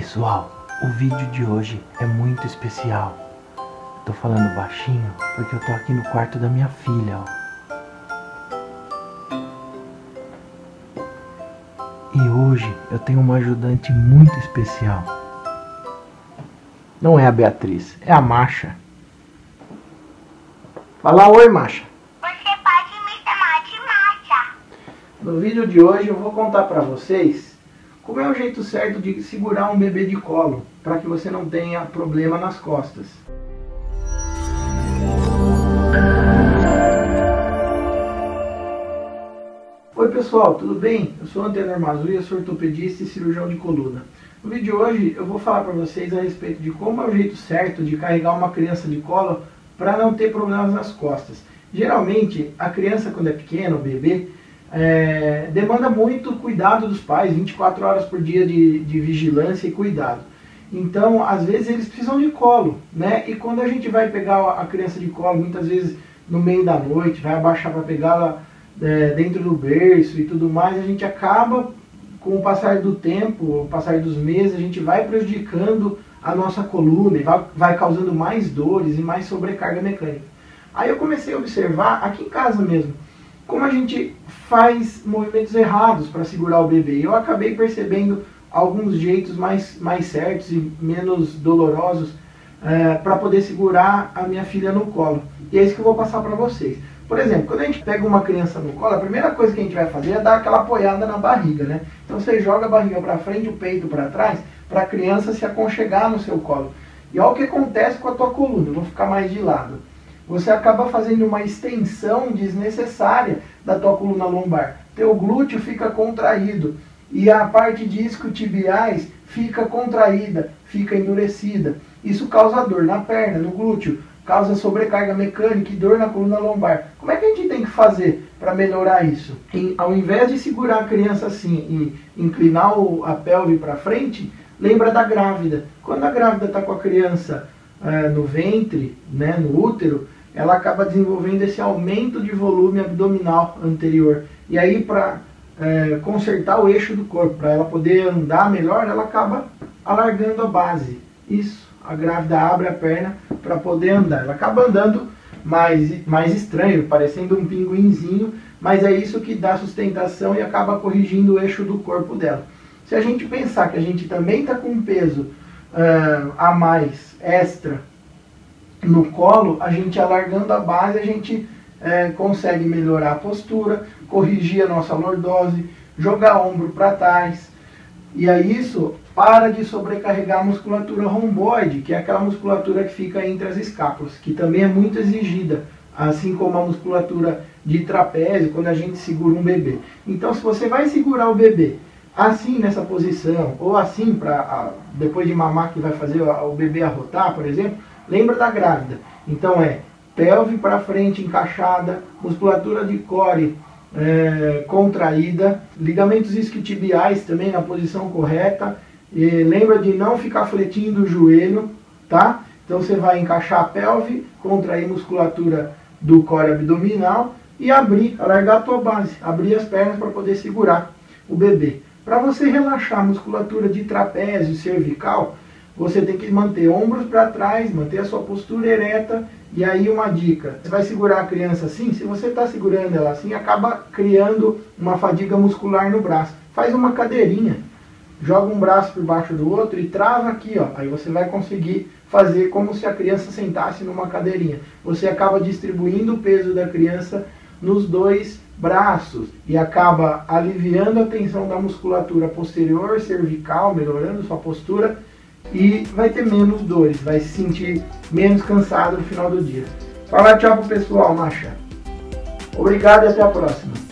Pessoal, o vídeo de hoje é muito especial. Eu tô falando baixinho porque eu tô aqui no quarto da minha filha, ó. E hoje eu tenho uma ajudante muito especial. Não é a Beatriz, é a Masha. Fala oi, Masha. Você pode me chamar de Masha. No vídeo de hoje eu vou contar pra vocês como é o jeito certo de segurar um bebê de colo, para que você não tenha problema nas costas. Oi pessoal, tudo bem? Eu sou Antenor Mazui, eu sou ortopedista e cirurgião de coluna. No vídeo de hoje eu vou falar para vocês a respeito de como é o jeito certo de carregar uma criança de colo para não ter problemas nas costas. Geralmente, a criança quando é pequena, o bebê, demanda muito cuidado dos pais, 24 horas por dia de vigilância e cuidado. Então, às vezes eles precisam de colo, né? E quando a gente vai pegar a criança de colo, muitas vezes no meio da noite, vai abaixar para pegá-la dentro do berço e tudo mais, a gente acaba, com o passar do tempo, o passar dos meses, a gente vai prejudicando a nossa coluna e vai causando mais dores e mais sobrecarga mecânica. Aí eu comecei a observar, aqui em casa mesmo, como a gente faz movimentos errados para segurar o bebê. Eu acabei percebendo alguns jeitos mais certos e menos dolorosos para poder segurar a minha filha no colo. E é isso que eu vou passar para vocês. Por exemplo, quando a gente pega uma criança no colo, a primeira coisa que a gente vai fazer é dar aquela apoiada na barriga, né? Então você joga a barriga para frente, o peito para trás, para a criança se aconchegar no seu colo. E olha o que acontece com a tua coluna, eu vou ficar mais de lado. Você acaba fazendo uma extensão desnecessária da tua coluna lombar. Teu glúteo fica contraído e a parte de isquiotibiais fica contraída, fica endurecida. Isso causa dor na perna, no glúteo, causa sobrecarga mecânica e dor na coluna lombar. Como é que a gente tem que fazer para melhorar isso? Ao invés de segurar a criança assim e inclinar a pelve para frente, lembra da grávida. Quando a grávida está com a criança no ventre, né, no útero, ela acaba desenvolvendo esse aumento de volume abdominal anterior. E aí, para consertar o eixo do corpo, para ela poder andar melhor, ela acaba alargando a base. Isso, a grávida abre a perna para poder andar. Ela acaba andando mais estranho, parecendo um pinguinzinho, mas é isso que dá sustentação e acaba corrigindo o eixo do corpo dela. Se a gente pensar que a gente também está com um peso a mais, extra, no colo, a gente alargando a base, a gente consegue melhorar a postura, corrigir a nossa lordose, jogar ombro para trás, e aí isso para de sobrecarregar a musculatura romboide, que é aquela musculatura que fica entre as escápulas, que também é muito exigida, assim como a musculatura de trapézio, quando a gente segura um bebê. Então, se você vai segurar o bebê assim nessa posição, ou assim, para depois de mamar, que vai fazer o bebê arrotar, por exemplo, lembra da grávida. Então é pelve para frente encaixada, musculatura de core contraída, ligamentos isquiotibiais também na posição correta, e lembra de não ficar fletindo o joelho, tá? Então você vai encaixar a pelve, contrair musculatura do core abdominal e abrir, alargar a tua base, abrir as pernas para poder segurar o bebê. Para você relaxar a musculatura de trapézio e cervical, você tem que manter ombros para trás, manter a sua postura ereta. E aí uma dica, você vai segurar a criança assim, se você está segurando ela assim, acaba criando uma fadiga muscular no braço. Faz uma cadeirinha, joga um braço por baixo do outro e trava aqui, ó. Aí você vai conseguir fazer como se a criança sentasse numa cadeirinha. Você acaba distribuindo o peso da criança nos dois braços e acaba aliviando a tensão da musculatura posterior, cervical, melhorando sua postura e vai ter menos dores, vai se sentir menos cansado no final do dia. Fala tchau pro pessoal, Masha. Obrigado e até a próxima.